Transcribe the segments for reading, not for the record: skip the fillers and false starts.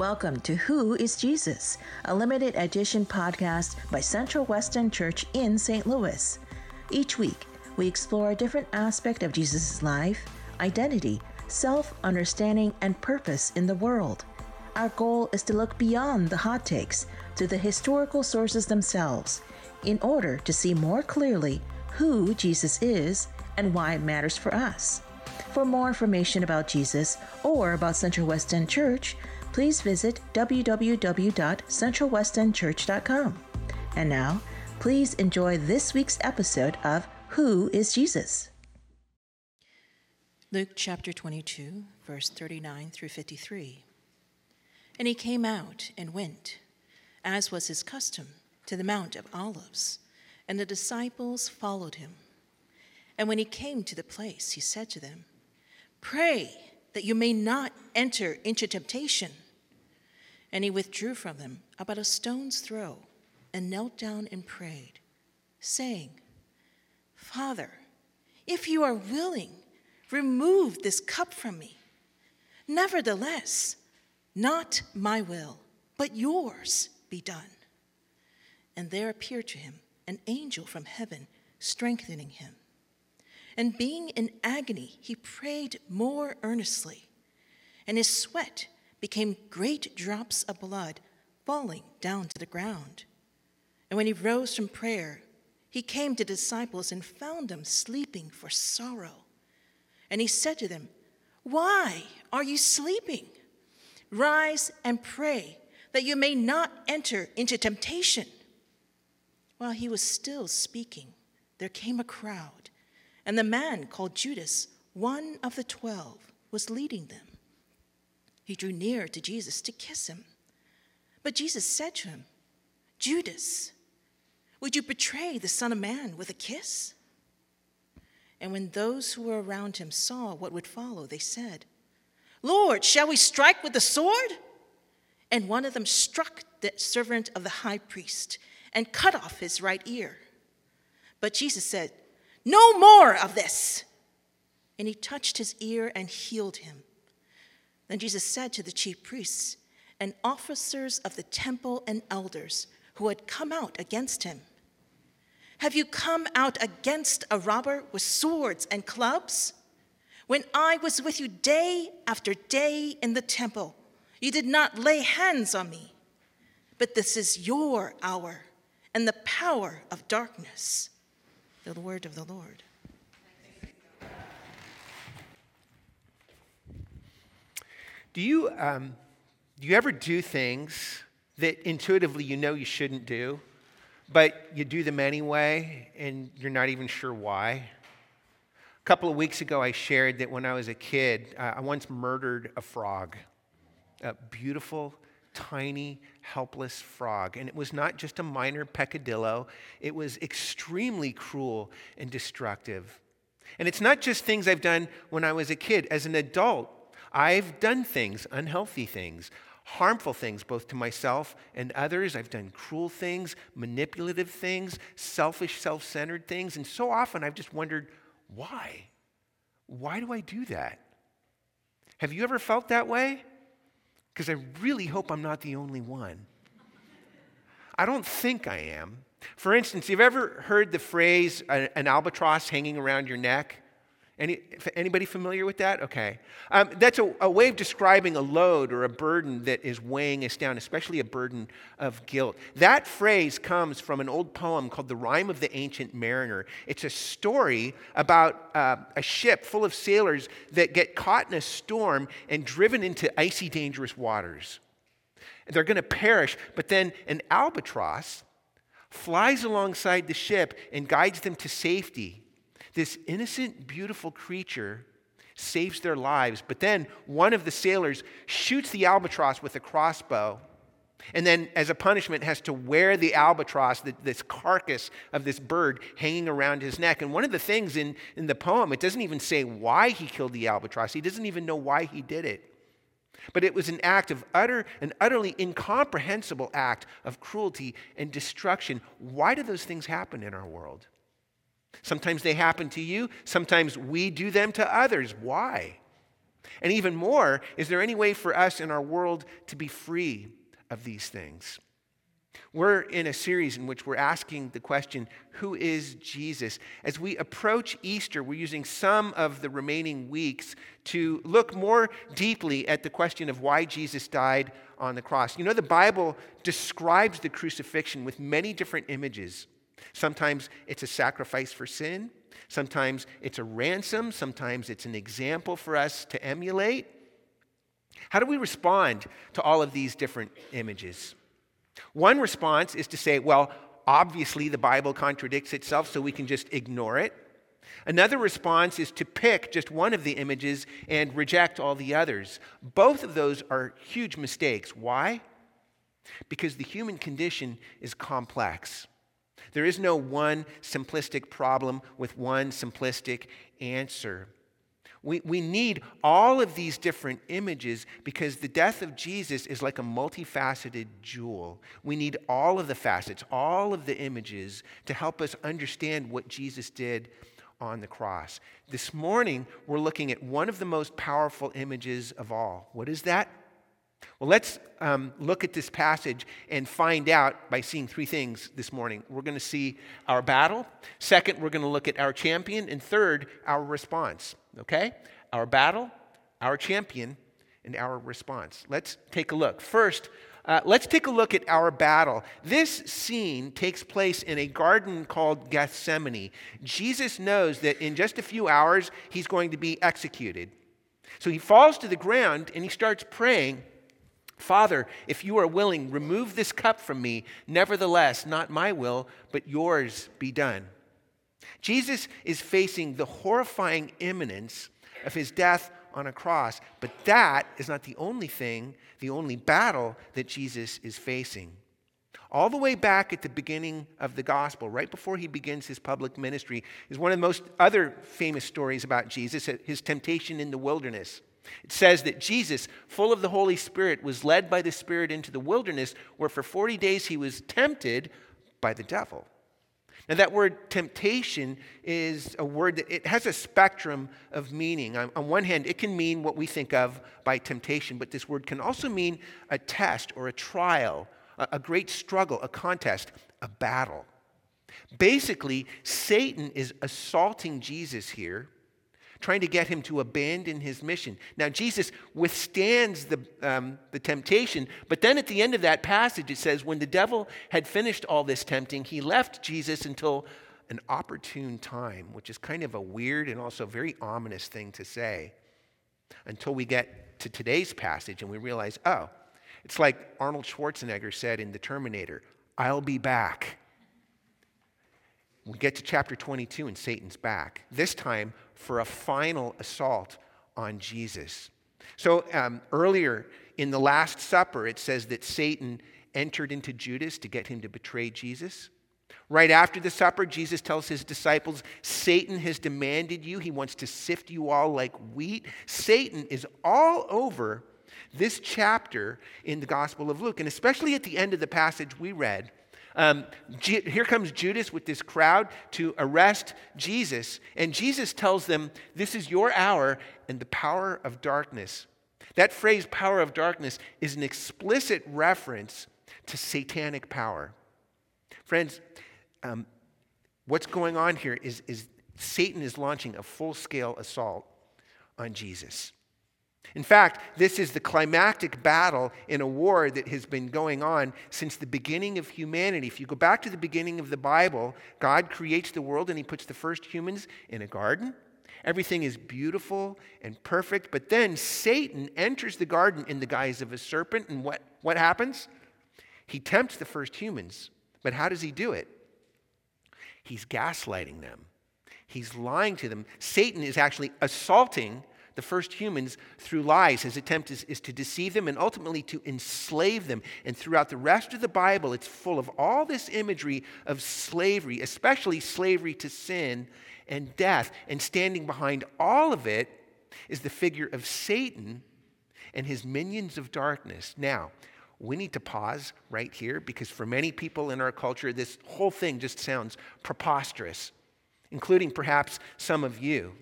Welcome to Who is Jesus?, a limited edition podcast by Central Western Church in St. Louis. Each week, we explore a different aspect of Jesus' life, identity, self-understanding, and purpose in the world. Our goal is to look beyond the hot takes to the historical sources themselves in order to see more clearly who Jesus is and why it matters for us. For more information about Jesus or about Central Western Church, please visit www.centralwesternchurch.com. And now, please enjoy this week's episode of Who is Jesus? Luke chapter 22, verse 39 through 53. And he came out and went, as was his custom, to the Mount of Olives, and the disciples followed him. And when he came to the place, he said to them, "Pray that you may not enter into temptation." And he withdrew from them about a stone's throw and knelt down and prayed, saying, "Father, if you are willing, remove this cup from me. Nevertheless, not my will, but yours be done." And there appeared to him an angel from heaven, strengthening him. And being in agony, he prayed more earnestly, and his sweat became great drops of blood falling down to the ground. And when he rose from prayer, he came to disciples and found them sleeping for sorrow. And he said to them, "Why are you sleeping? Rise and pray that you may not enter into temptation." While he was still speaking, there came a crowd, and the man called Judas, one of the 12, was leading them. He drew near to Jesus to kiss him. But Jesus said to him, "Judas, would you betray the Son of Man with a kiss?" And when those who were around him saw what would follow, they said, "Lord, shall we strike with the sword?" And one of them struck the servant of the high priest and cut off his right ear. But Jesus said, "No more of this." And he touched his ear and healed him. Then Jesus said to the chief priests and officers of the temple and elders who had come out against him, "Have you come out against a robber with swords and clubs? When I was with you day after day in the temple, you did not lay hands on me. But this is your hour and the power of darkness." The word of the Lord. Do you ever do things that intuitively you know you shouldn't do, but you do them anyway, and you're not even sure why? A couple of weeks ago, I shared that when I was a kid, I once murdered a frog, a beautiful, tiny, helpless frog. And it was not just a minor peccadillo. It was extremely cruel and destructive. And it's not just things I've done when I was a kid. As an adult, I've done things, unhealthy things, harmful things, both to myself and others. I've done cruel things, manipulative things, selfish, self-centered things. And so often I've just wondered, why? Why do I do that? Have you ever felt that way? Because I really hope I'm not the only one. I don't think I am. For instance, you've ever heard the phrase, an albatross hanging around your neck? Anybody familiar with that? Okay. That's a way of describing a load or a burden that is weighing us down, especially a burden of guilt. That phrase comes from an old poem called The Rime of the Ancient Mariner. It's a story about a ship full of sailors that get caught in a storm and driven into icy, dangerous waters. They're going to perish, but then an albatross flies alongside the ship and guides them to safety. This innocent, beautiful creature saves their lives, but then one of the sailors shoots the albatross with a crossbow, and then as a punishment has to wear the albatross, this carcass of this bird hanging around his neck. And one of the things in the poem, it doesn't even say why he killed the albatross. He doesn't even know why he did it. But it was an act of an utterly incomprehensible act of cruelty and destruction. Why do those things happen in our world? Sometimes they happen to you. Sometimes we do them to others. Why? And even more, is there any way for us in our world to be free of these things? We're in a series in which we're asking the question, who is Jesus? As we approach Easter, we're using some of the remaining weeks to look more deeply at the question of why Jesus died on the cross. You know, the Bible describes the crucifixion with many different images. Sometimes it's a sacrifice for sin. Sometimes it's a ransom. Sometimes it's an example for us to emulate. How do we respond to all of these different images? One response is to say, well, obviously the Bible contradicts itself, so we can just ignore it. Another response is to pick just one of the images and reject all the others. Both of those are huge mistakes. Why? Because the human condition is complex. There is no one simplistic problem with one simplistic answer. We need all of these different images because the death of Jesus is like a multifaceted jewel. We need all of the facets, all of the images to help us understand what Jesus did on the cross. This morning, we're looking at one of the most powerful images of all. What is that? Well, let's look at this passage and find out by seeing three things this morning. We're going to see our battle. Second, we're going to look at our champion. And third, our response. Okay? Our battle, our champion, and our response. Let's take a look. First, let's take a look at our battle. This scene takes place in a garden called Gethsemane. Jesus knows that in just a few hours, he's going to be executed. So he falls to the ground and he starts praying, "Father, if you are willing, remove this cup from me. Nevertheless, not my will, but yours be done." Jesus is facing the horrifying imminence of his death on a cross, but that is not the only thing, the only battle that Jesus is facing. All the way back at the beginning of the gospel, right before he begins his public ministry, is one of the most other famous stories about Jesus, his temptation in the wilderness. It says that Jesus, full of the Holy Spirit, was led by the Spirit into the wilderness where for 40 days he was tempted by the devil. Now that word temptation is a word that it has a spectrum of meaning. On one hand, it can mean what we think of by temptation, but this word can also mean a test or a trial, a great struggle, a contest, a battle. Basically, Satan is assaulting Jesus here, trying to get him to abandon his mission. Now, Jesus withstands the temptation, but then at the end of that passage, it says, when the devil had finished all this tempting, he left Jesus until an opportune time, which is kind of a weird and also very ominous thing to say, until we get to today's passage and we realize, oh, it's like Arnold Schwarzenegger said in The Terminator, "I'll be back." We get to chapter 22 and Satan's back, this time for a final assault on Jesus. So earlier in the Last Supper, it says that Satan entered into Judas to get him to betray Jesus. Right after the supper, Jesus tells his disciples, "Satan has demanded you. He wants to sift you all like wheat." Satan is all over this chapter in the Gospel of Luke, and especially at the end of the passage we read. Here comes Judas with this crowd to arrest Jesus, and Jesus tells them, "This is your hour and the power of darkness." That phrase, power of darkness, is an explicit reference to satanic power. Friends, what's going on here is Satan is launching a full-scale assault on Jesus. In fact, this is the climactic battle in a war that has been going on since the beginning of humanity. If you go back to the beginning of the Bible, God creates the world and he puts the first humans in a garden. Everything is beautiful and perfect, but then Satan enters the garden in the guise of a serpent, and what happens? He tempts the first humans, but how does he do it? He's gaslighting them. He's lying to them. Satan is actually assaulting the first humans through lies. His attempt is to deceive them and ultimately to enslave them. And throughout the rest of the Bible, it's full of all this imagery of slavery, especially slavery to sin and death. And standing behind all of it is the figure of Satan and his minions of darkness. Now, we need to pause right here because for many people in our culture, this whole thing just sounds preposterous, including perhaps some of you.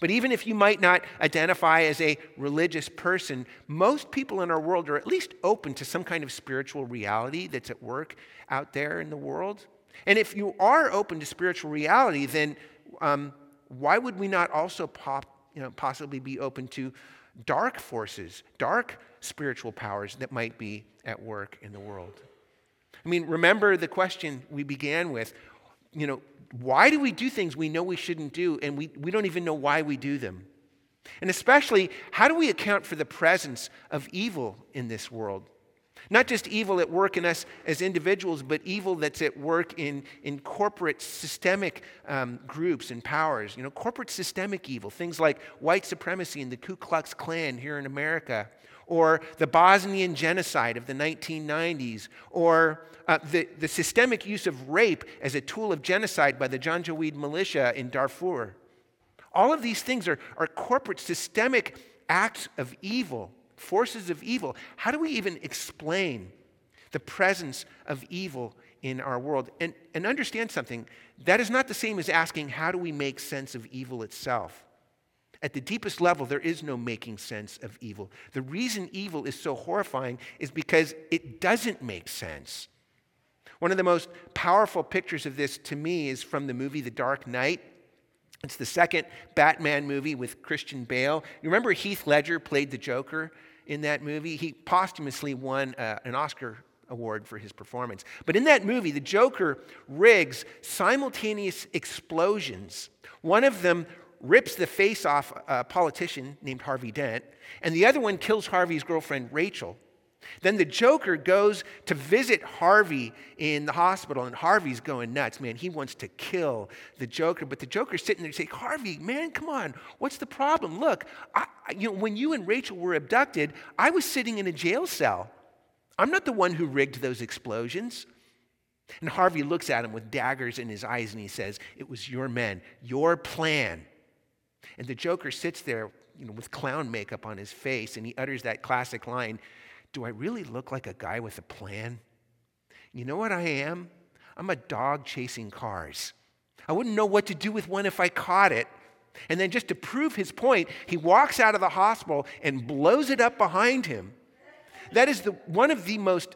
But even if you might not identify as a religious person, most people in our world are at least open to some kind of spiritual reality that's at work out there in the world. And if you are open to spiritual reality, then why would we not also possibly be open to dark forces, dark spiritual powers that might be at work in the world? I mean, remember the question we began with, why do we do things we know we shouldn't do, and we don't even know why we do them? And especially, how do we account for the presence of evil in this world? Not just evil at work in us as individuals, but evil that's at work in corporate systemic groups and powers. Corporate systemic evil, things like white supremacy and the Ku Klux Klan here in America, or the Bosnian genocide of the 1990s, or the systemic use of rape as a tool of genocide by the Janjaweed militia in Darfur. All of these things are corporate systemic acts of evil, forces of evil. How do we even explain the presence of evil in our world? And understand something, that is not the same as asking, how do we make sense of evil itself? At the deepest level, there is no making sense of evil. The reason evil is so horrifying is because it doesn't make sense. One of the most powerful pictures of this to me is from the movie The Dark Knight. It's the second Batman movie with Christian Bale. You remember Heath Ledger played the Joker in that movie? He posthumously won an Oscar award for his performance. But in that movie, the Joker rigs simultaneous explosions. One of them rips the face off a politician named Harvey Dent, and the other one kills Harvey's girlfriend, Rachel. Then the Joker goes to visit Harvey in the hospital, and Harvey's going nuts, man. He wants to kill the Joker, but the Joker's sitting there saying, Harvey, man, come on. What's the problem? Look, when you and Rachel were abducted, I was sitting in a jail cell. I'm not the one who rigged those explosions. And Harvey looks at him with daggers in his eyes, and he says, it was your men, your plan. And the Joker sits there, with clown makeup on his face, and he utters that classic line, do I really look like a guy with a plan? You know what I am? I'm a dog chasing cars. I wouldn't know what to do with one if I caught it. And then just to prove his point, he walks out of the hospital and blows it up behind him. That is one of the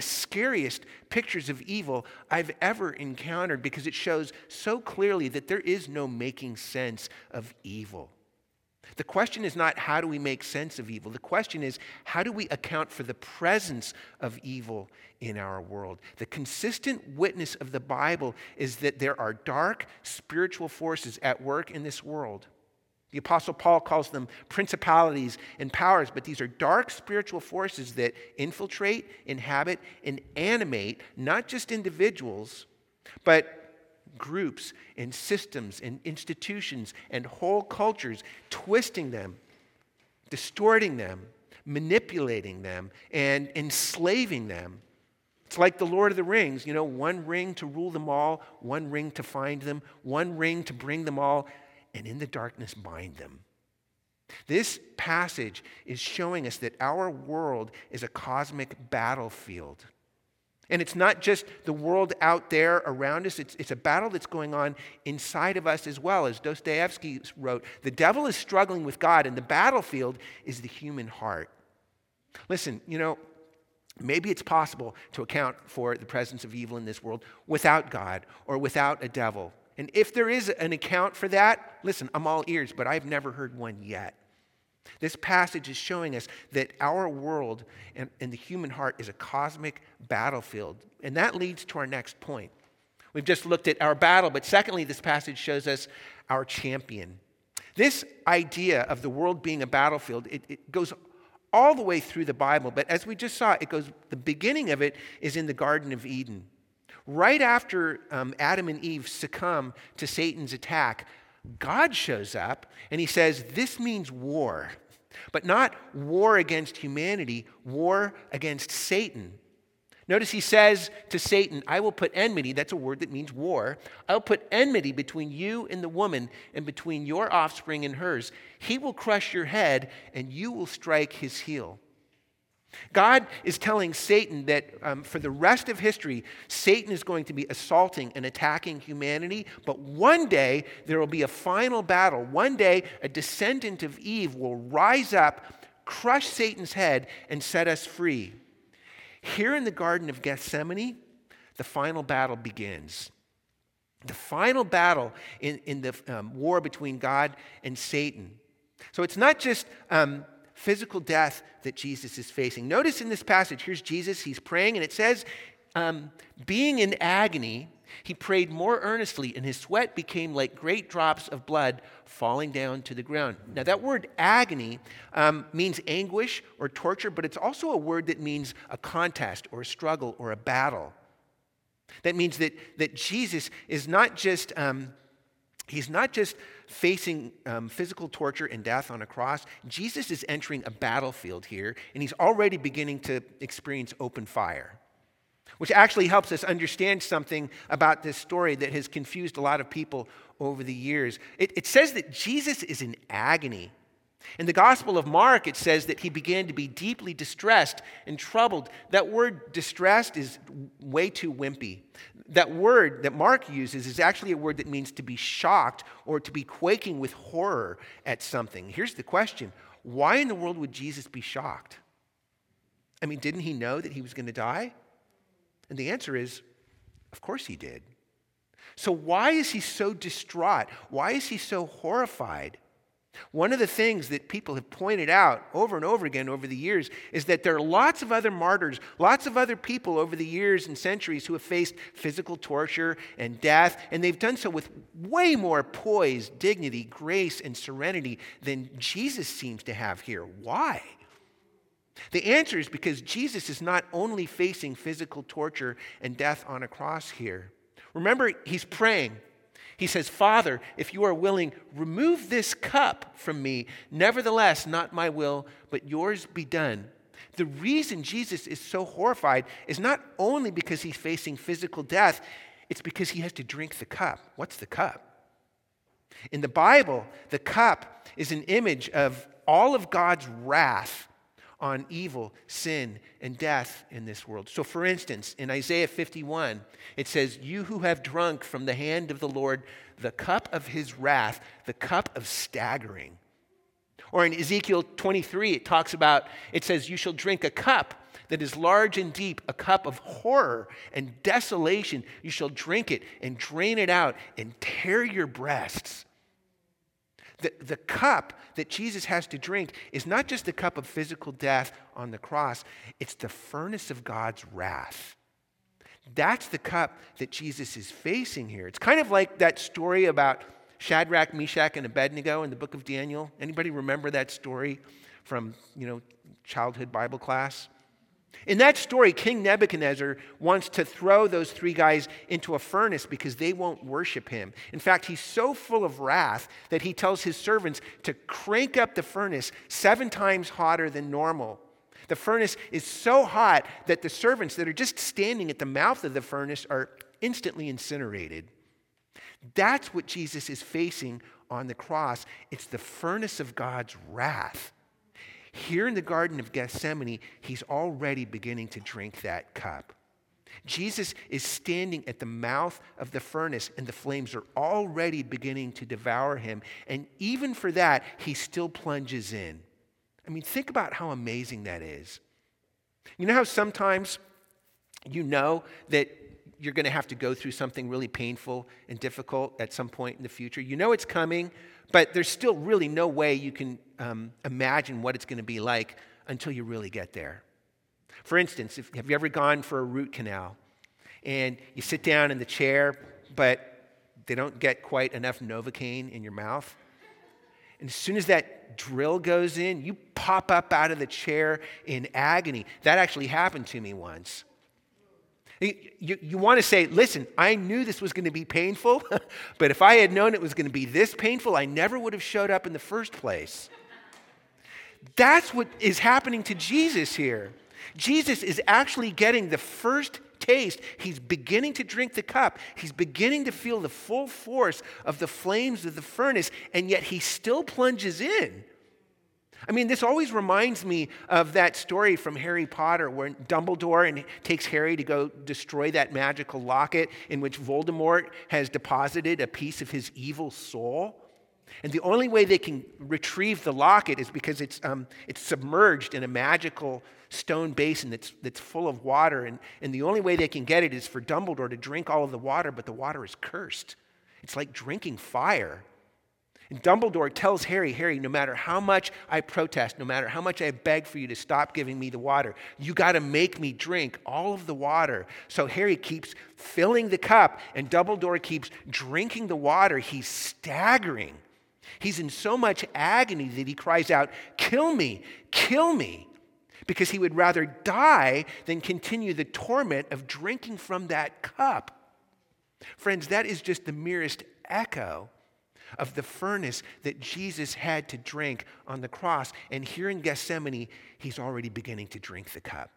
scariest pictures of evil I've ever encountered, because it shows so clearly that there is no making sense of evil. The question is not how do we make sense of evil. The question is how do we account for the presence of evil in our world. The consistent witness of the Bible is that there are dark spiritual forces at work in this world. The Apostle Paul calls them principalities and powers, but these are dark spiritual forces that infiltrate, inhabit, and animate not just individuals, but groups and systems and institutions and whole cultures, twisting them, distorting them, manipulating them, and enslaving them. It's like the Lord of the Rings, one ring to rule them all, one ring to find them, one ring to bring them all, and in the darkness bind them. This passage is showing us that our world is a cosmic battlefield. And it's not just the world out there around us, it's a battle that's going on inside of us as well. As Dostoevsky wrote, the devil is struggling with God, and the battlefield is the human heart. Listen, maybe it's possible to account for the presence of evil in this world without God or without a devil. And if there is an account for that, listen, I'm all ears, but I've never heard one yet. This passage is showing us that our world and the human heart is a cosmic battlefield. And that leads to our next point. We've just looked at our battle, but secondly, this passage shows us our champion. This idea of the world being a battlefield, it goes all the way through the Bible, but as we just saw, the beginning of it is in the Garden of Eden. Right after Adam and Eve succumb to Satan's attack, God shows up and he says, this means war, but not war against humanity, war against Satan. Notice he says to Satan, I will put enmity, that's a word that means war, I'll put enmity between you and the woman and between your offspring and hers. He will crush your head and you will strike his heel. God is telling Satan that for the rest of history, Satan is going to be assaulting and attacking humanity, but one day there will be a final battle. One day a descendant of Eve will rise up, crush Satan's head, and set us free. Here in the Garden of Gethsemane, the final battle begins. The final battle in the war between God and Satan. So it's not just physical death that Jesus is facing. Notice in this passage, here's Jesus, he's praying, and it says, being in agony, he prayed more earnestly, and his sweat became like great drops of blood falling down to the ground. Now, that word agony means anguish or torture, but it's also a word that means a contest or a struggle or a battle. That means that Jesus is not just, he's not just facing physical torture and death on a cross. Jesus is entering a battlefield here, and he's already beginning to experience open fire, which actually helps us understand something about this story that has confused a lot of people over the years. It says that Jesus is in agony. In the Gospel of Mark, it says that he began to be deeply distressed and troubled. That word distressed is way too wimpy. That word that Mark uses is actually a word that means to be shocked or to be quaking with horror at something. Here's the question. Why in the world would Jesus be shocked? I mean, didn't he know that he was going to die? And the answer is, of course he did. So why is he so distraught? Why is he so horrified? One of the things that people have pointed out over and over again over the years is that there are lots of other martyrs, lots of other people over the years and centuries who have faced physical torture and death, and they've done so with way more poise, dignity, grace, and serenity than Jesus seems to have here. Why? The answer is because Jesus is not only facing physical torture and death on a cross here. Remember, he's praying. He says, Father, if you are willing, remove this cup from me. Nevertheless, not my will, but yours be done. The reason Jesus is so horrified is not only because he's facing physical death, it's because he has to drink the cup. What's the cup? In the Bible, the cup is an image of all of God's wrath on evil, sin, and death in this world. So for instance, in Isaiah 51, it says, you who have drunk from the hand of the Lord, the cup of his wrath, the cup of staggering. Or in Ezekiel 23, it says, you shall drink a cup that is large and deep, a cup of horror and desolation. You shall drink it and drain it out and tear your breasts. The cup that Jesus has to drink is not just the cup of physical death on the cross, it's the furnace of God's wrath. That's the cup that Jesus is facing here. It's kind of like that story about Shadrach, Meshach, and Abednego in the book of Daniel. Anybody remember that story from, childhood Bible class? In that story, King Nebuchadnezzar wants to throw those three guys into a furnace because they won't worship him. In fact, he's so full of wrath that he tells his servants to crank up the furnace 7 times hotter than normal. The furnace is so hot that the servants that are just standing at the mouth of the furnace are instantly incinerated. That's what Jesus is facing on the cross. It's the furnace of God's wrath. Here in the Garden of Gethsemane, he's already beginning to drink that cup. Jesus is standing at the mouth of the furnace, and the flames are already beginning to devour him. And even for that, he still plunges in. I mean, think about how amazing that is. You know how sometimes you know that you're going to have to go through something really painful and difficult at some point in the future? You know it's coming, but there's still really no way you can imagine what it's going to be like until you really get there. For instance, have you ever gone for a root canal and you sit down in the chair, but they don't get quite enough Novocaine in your mouth? And as soon as that drill goes in, you pop up out of the chair in agony. That actually happened to me once. You want to say, listen, I knew this was going to be painful, but if I had known it was going to be this painful, I never would have showed up in the first place. That's what is happening to Jesus here. Jesus is actually getting the first taste. He's beginning to drink the cup. He's beginning to feel the full force of the flames of the furnace, and yet he still plunges in. I mean, this always reminds me of that story from Harry Potter where Dumbledore takes Harry to go destroy that magical locket in which Voldemort has deposited a piece of his evil soul. And the only way they can retrieve the locket is because it's submerged in a magical stone basin that's full of water. And the only way they can get it is for Dumbledore to drink all of the water, but the water is cursed. It's like drinking fire. And Dumbledore tells Harry, no matter how much I protest, no matter how much I beg for you to stop giving me the water, you got to make me drink all of the water. So Harry keeps filling the cup, and Dumbledore keeps drinking the water. He's staggering. He's in so much agony that he cries out, "Kill me, kill me," because he would rather die than continue the torment of drinking from that cup. Friends, that is just the merest echo of the furnace that Jesus had to drink on the cross. And here in Gethsemane, he's already beginning to drink the cup.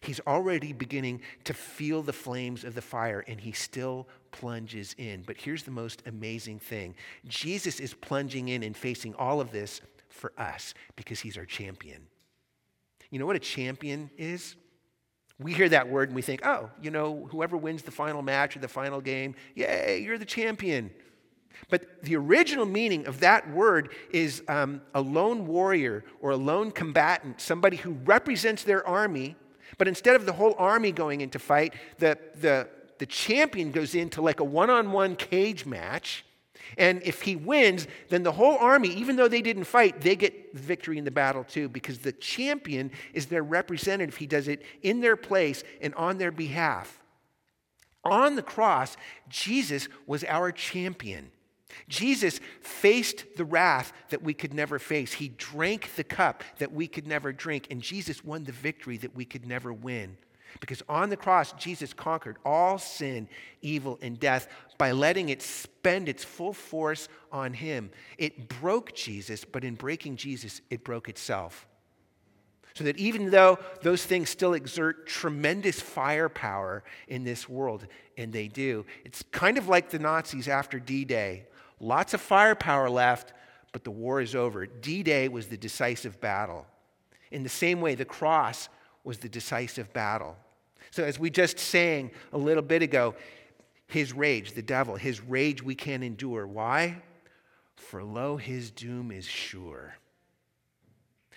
He's already beginning to feel the flames of the fire, and he still plunges in. But here's the most amazing thing. Jesus is plunging in and facing all of this for us because he's our champion. You know what a champion is? We hear that word and we think, oh, you know, whoever wins the final match or the final game, yay, you're the champion. But the original meaning of that word is a lone warrior or a lone combatant, somebody who represents their army. But instead of the whole army going into fight, the champion goes into like a one-on-one cage match. And if he wins, then the whole army, even though they didn't fight, they get victory in the battle too, because the champion is their representative. He does it in their place and on their behalf. On the cross, Jesus was our champion. Jesus faced the wrath that we could never face. He drank the cup that we could never drink, and Jesus won the victory that we could never win. Because on the cross, Jesus conquered all sin, evil, and death by letting it spend its full force on him. It broke Jesus, but in breaking Jesus, it broke itself. So that even though those things still exert tremendous firepower in this world, and they do, it's kind of like the Nazis after D-Day. Lots of firepower left, but the war is over. D-Day was the decisive battle. In the same way, the cross was the decisive battle. So as we just sang a little bit ago, his rage, the devil, his rage we can't endure. Why? For lo, his doom is sure.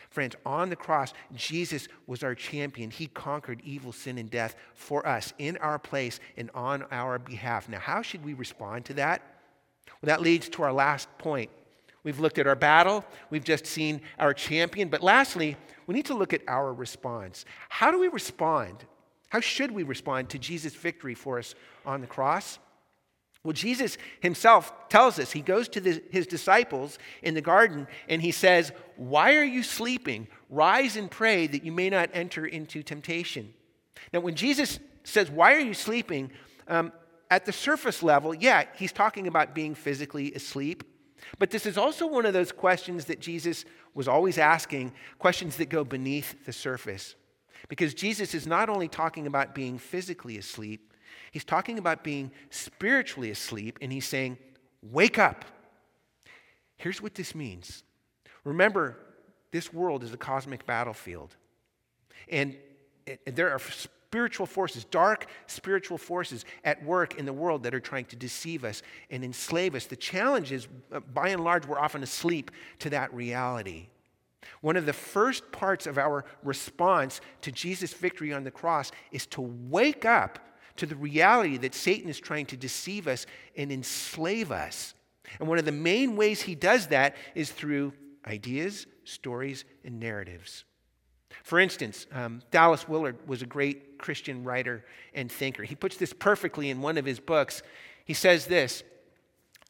Friends, on the cross, Jesus was our champion. He conquered evil, sin, and death for us, in our place, and on our behalf. Now, how should we respond to that? Well, that leads to our last point. We've looked at our battle. We've just seen our champion. But lastly, we need to look at our response. How do we respond? How should we respond to Jesus' victory for us on the cross? Well, Jesus himself tells us, he goes to his disciples in the garden and he says, "Why are you sleeping? Rise and pray that you may not enter into temptation." Now, when Jesus says, "Why are you sleeping?" At the surface level, yeah, he's talking about being physically asleep. But this is also one of those questions that Jesus was always asking, questions that go beneath the surface. Because Jesus is not only talking about being physically asleep, he's talking about being spiritually asleep, and he's saying, wake up. Here's what this means. Remember, this world is a cosmic battlefield. And there are spiritual forces, dark spiritual forces at work in the world that are trying to deceive us and enslave us. The challenge is, by and large, we're often asleep to that reality. One of the first parts of our response to Jesus' victory on the cross is to wake up to the reality that Satan is trying to deceive us and enslave us. And one of the main ways he does that is through ideas, stories, and narratives. For instance, Dallas Willard was a great Christian writer and thinker. He puts this perfectly in one of his books. He says this,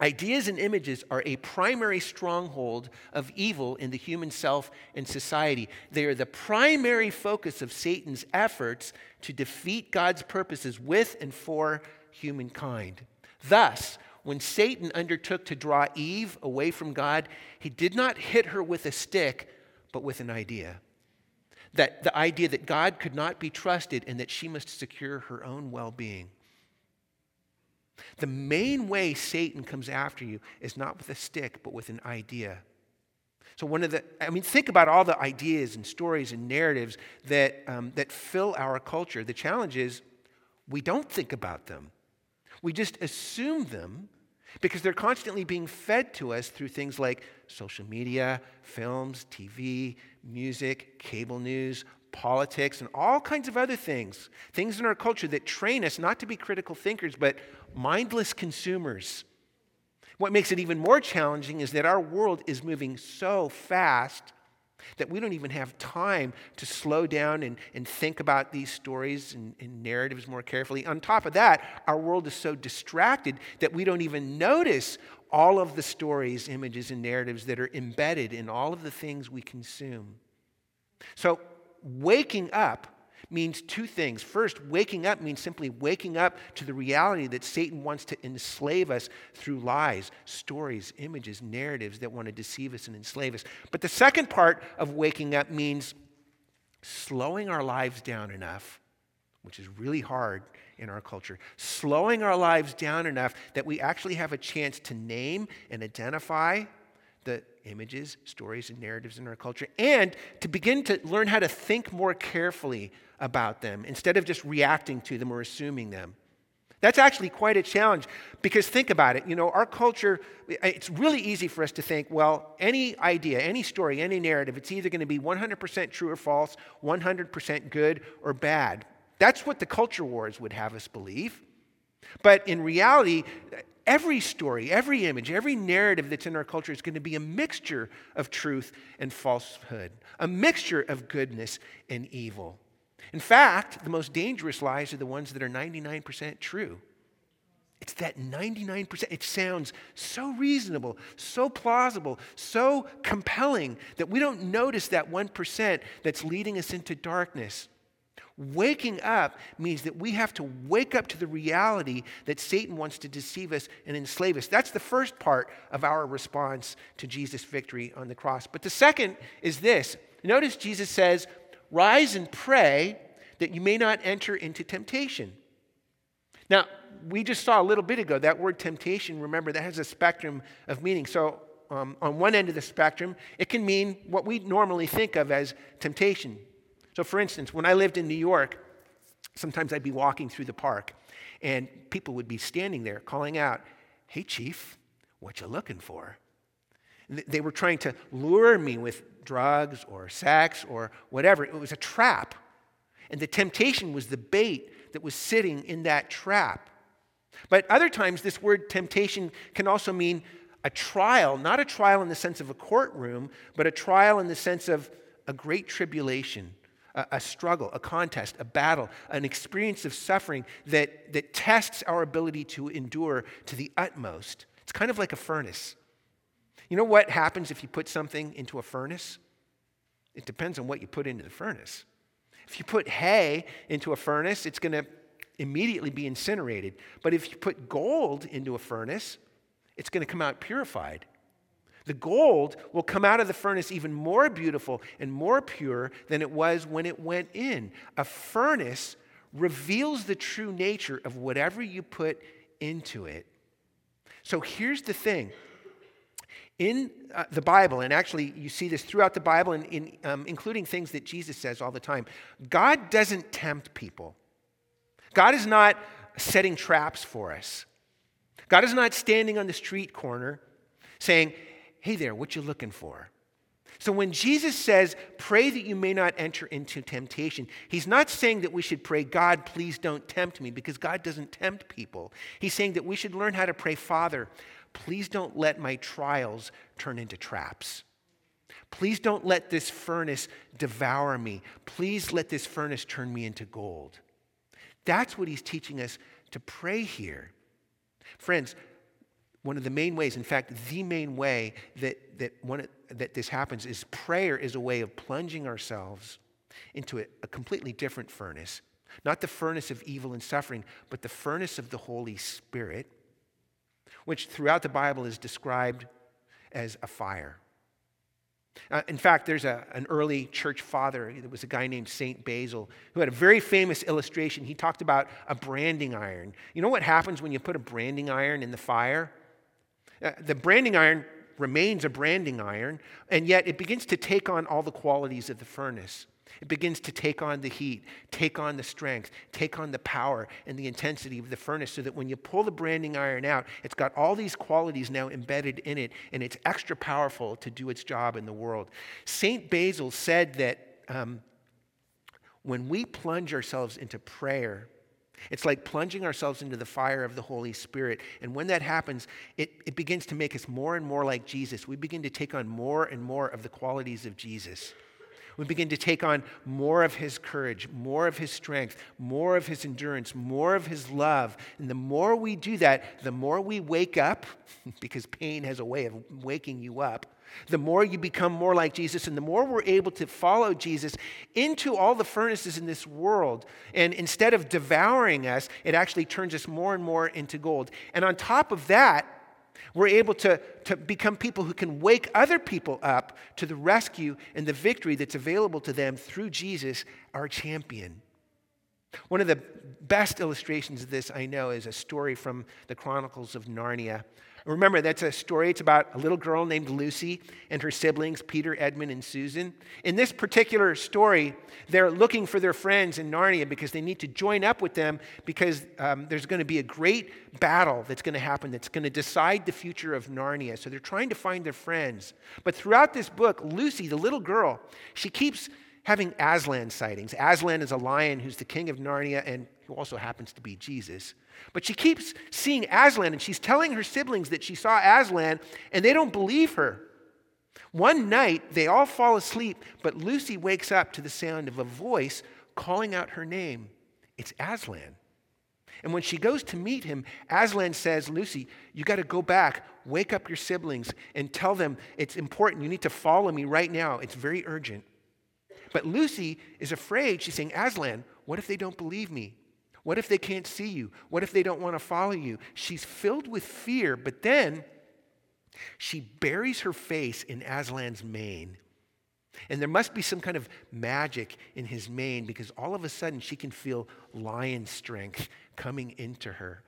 "Ideas and images are a primary stronghold of evil in the human self and society. They are the primary focus of Satan's efforts to defeat God's purposes with and for humankind. Thus, when Satan undertook to draw Eve away from God, he did not hit her with a stick, but with an idea. That the idea that God could not be trusted and that she must secure her own well-being." The main way Satan comes after you is not with a stick, but with an idea. So think about all the ideas and stories and narratives that fill our culture. The challenge is we don't think about them. We just assume them because they're constantly being fed to us through things like social media, films, TV, music, cable news, politics, and all kinds of other things. Things in our culture that train us not to be critical thinkers, but mindless consumers. What makes it even more challenging is that our world is moving so fast that we don't even have time to slow down and think about these stories and narratives more carefully. On top of that, our world is so distracted that we don't even notice all of the stories, images, and narratives that are embedded in all of the things we consume. So waking up means two things. First, waking up means simply waking up to the reality that Satan wants to enslave us through lies, stories, images, narratives that want to deceive us and enslave us. But the second part of waking up means slowing our lives down enough, which is really hard in our culture, slowing our lives down enough that we actually have a chance to name and identify the images, stories, and narratives in our culture, and to begin to learn how to think more carefully about them instead of just reacting to them or assuming them. That's actually quite a challenge because think about it. You know, our culture, it's really easy for us to think, well, any idea, any story, any narrative, it's either going to be 100% true or false, 100% good or bad. That's what the culture wars would have us believe. But in reality, every story, every image, every narrative that's in our culture is going to be a mixture of truth and falsehood, a mixture of goodness and evil. In fact, the most dangerous lies are the ones that are 99% true. It's that 99%. It sounds so reasonable, so plausible, so compelling that we don't notice that 1% that's leading us into darkness. Waking up means that we have to wake up to the reality that Satan wants to deceive us and enslave us. That's the first part of our response to Jesus' victory on the cross. But the second is this. Notice Jesus says, "Rise and pray that you may not enter into temptation." Now, we just saw a little bit ago that word temptation, remember, that has a spectrum of meaning. So on one end of the spectrum, it can mean what we normally think of as temptation. So for instance, when I lived in New York, sometimes I'd be walking through the park and people would be standing there calling out, "Hey chief, what you looking for?" And they were trying to lure me with drugs or sex or whatever. It was a trap. And the temptation was the bait that was sitting in that trap. But other times this word temptation can also mean a trial, not a trial in the sense of a courtroom, but a trial in the sense of a great tribulation. A struggle, a contest, a battle, an experience of suffering that tests our ability to endure to the utmost. It's kind of like a furnace. You know what happens if you put something into a furnace? It depends on what you put into the furnace. If you put hay into a furnace, it's going to immediately be incinerated. But if you put gold into a furnace, it's going to come out purified. The gold will come out of the furnace even more beautiful and more pure than it was when it went in. A furnace reveals the true nature of whatever you put into it. So here's the thing. In the Bible, and actually you see this throughout the Bible, and including things that Jesus says all the time, God doesn't tempt people. God is not setting traps for us. God is not standing on the street corner saying, "Hey there, what you looking for?" So when Jesus says, "Pray that you may not enter into temptation," he's not saying that we should pray, "God, please don't tempt me," because God doesn't tempt people. He's saying that we should learn how to pray, "Father, please don't let my trials turn into traps. Please don't let this furnace devour me. Please let this furnace turn me into gold." That's what he's teaching us to pray here. Friends, one of the main ways, in fact, the main way that this happens is prayer is a way of plunging ourselves into a completely different furnace. Not the furnace of evil and suffering, but the furnace of the Holy Spirit, which throughout the Bible is described as a fire. In fact, there's an early church father, there was a guy named St. Basil, who had a very famous illustration. He talked about a branding iron. You know what happens when you put a branding iron in the fire? The branding iron remains a branding iron, and yet it begins to take on all the qualities of the furnace. It begins to take on the heat, take on the strength, take on the power and the intensity of the furnace, so that when you pull the branding iron out, it's got all these qualities now embedded in it, and it's extra powerful to do its job in the world. St. Basil said that when we plunge ourselves into prayer, it's like plunging ourselves into the fire of the Holy Spirit. And when that happens, it begins to make us more and more like Jesus. We begin to take on more and more of the qualities of Jesus. We begin to take on more of his courage, more of his strength, more of his endurance, more of his love. And the more we do that, the more we wake up, because pain has a way of waking you up, the more you become more like Jesus, and the more we're able to follow Jesus into all the furnaces in this world. And instead of devouring us, it actually turns us more and more into gold. And on top of that, we're able to become people who can wake other people up to the rescue and the victory that's available to them through Jesus, our champion. One of the best illustrations of this, I know, is a story from the Chronicles of Narnia. Remember, that's a story. It's about a little girl named Lucy and her siblings, Peter, Edmund, and Susan. In this particular story, they're looking for their friends in Narnia because they need to join up with them, because there's going to be a great battle that's going to happen that's going to decide the future of Narnia. So they're trying to find their friends. But throughout this book, Lucy, the little girl, she keeps having Aslan sightings. Aslan is a lion who's the king of Narnia and who also happens to be Jesus. But she keeps seeing Aslan, and she's telling her siblings that she saw Aslan, and they don't believe her. One night, they all fall asleep, but Lucy wakes up to the sound of a voice calling out her name. It's Aslan. And when she goes to meet him, Aslan says, "Lucy, you got to go back, wake up your siblings, and tell them it's important. You need to follow me right now. It's very urgent." But Lucy is afraid. She's saying, "Aslan, what if they don't believe me? What if they can't see you? What if they don't want to follow you?" She's filled with fear, but then she buries her face in Aslan's mane. And there must be some kind of magic in his mane, because all of a sudden she can feel lion strength coming into her.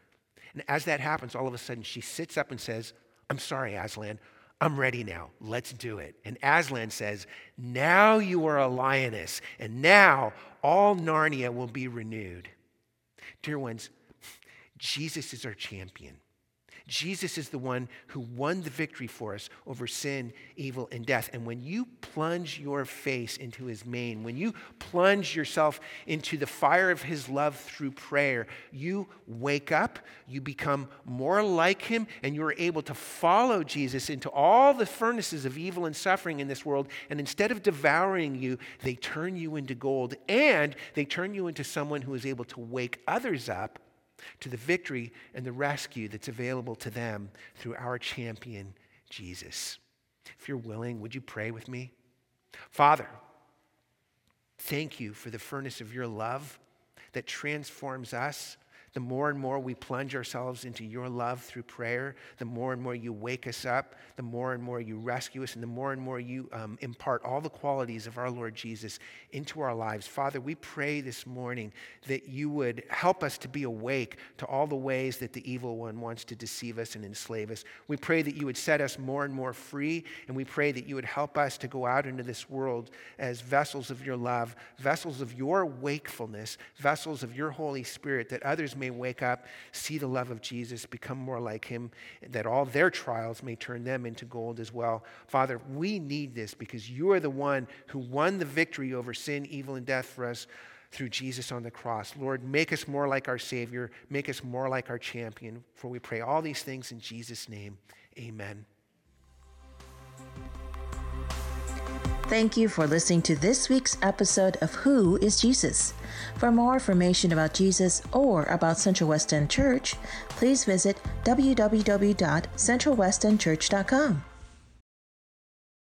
And as that happens, all of a sudden she sits up and says, "I'm sorry, Aslan. I'm ready now. Let's do it." And Aslan says, "Now you are a lioness, and now all Narnia will be renewed." Dear ones, Jesus is our champion. Jesus is the one who won the victory for us over sin, evil, and death. And when you plunge your face into his mane, when you plunge yourself into the fire of his love through prayer, you wake up, you become more like him, and you're able to follow Jesus into all the furnaces of evil and suffering in this world. And instead of devouring you, they turn you into gold, and they turn you into someone who is able to wake others up to the victory and the rescue that's available to them through our champion, Jesus. If you're willing, would you pray with me? Father, thank you for the furnace of your love that transforms us. The more and more we plunge ourselves into your love through prayer, the more and more you wake us up, the more and more you rescue us, and the more and more you impart all the qualities of our Lord Jesus into our lives. Father, we pray this morning that you would help us to be awake to all the ways that the evil one wants to deceive us and enslave us. We pray that you would set us more and more free, and we pray that you would help us to go out into this world as vessels of your love, vessels of your wakefulness, vessels of your Holy Spirit, that others may wake up, see the love of Jesus, become more like him, that all their trials may turn them into gold as well. Father, we need this, because you are the one who won the victory over sin, evil, and death for us through Jesus on the cross. Lord, make us more like our Savior. Make us more like our champion. For we pray all these things in Jesus' name. Amen. Thank you for listening to this week's episode of Who is Jesus? For more information about Jesus or about Central Western Church, please visit www.centralwesternchurch.com.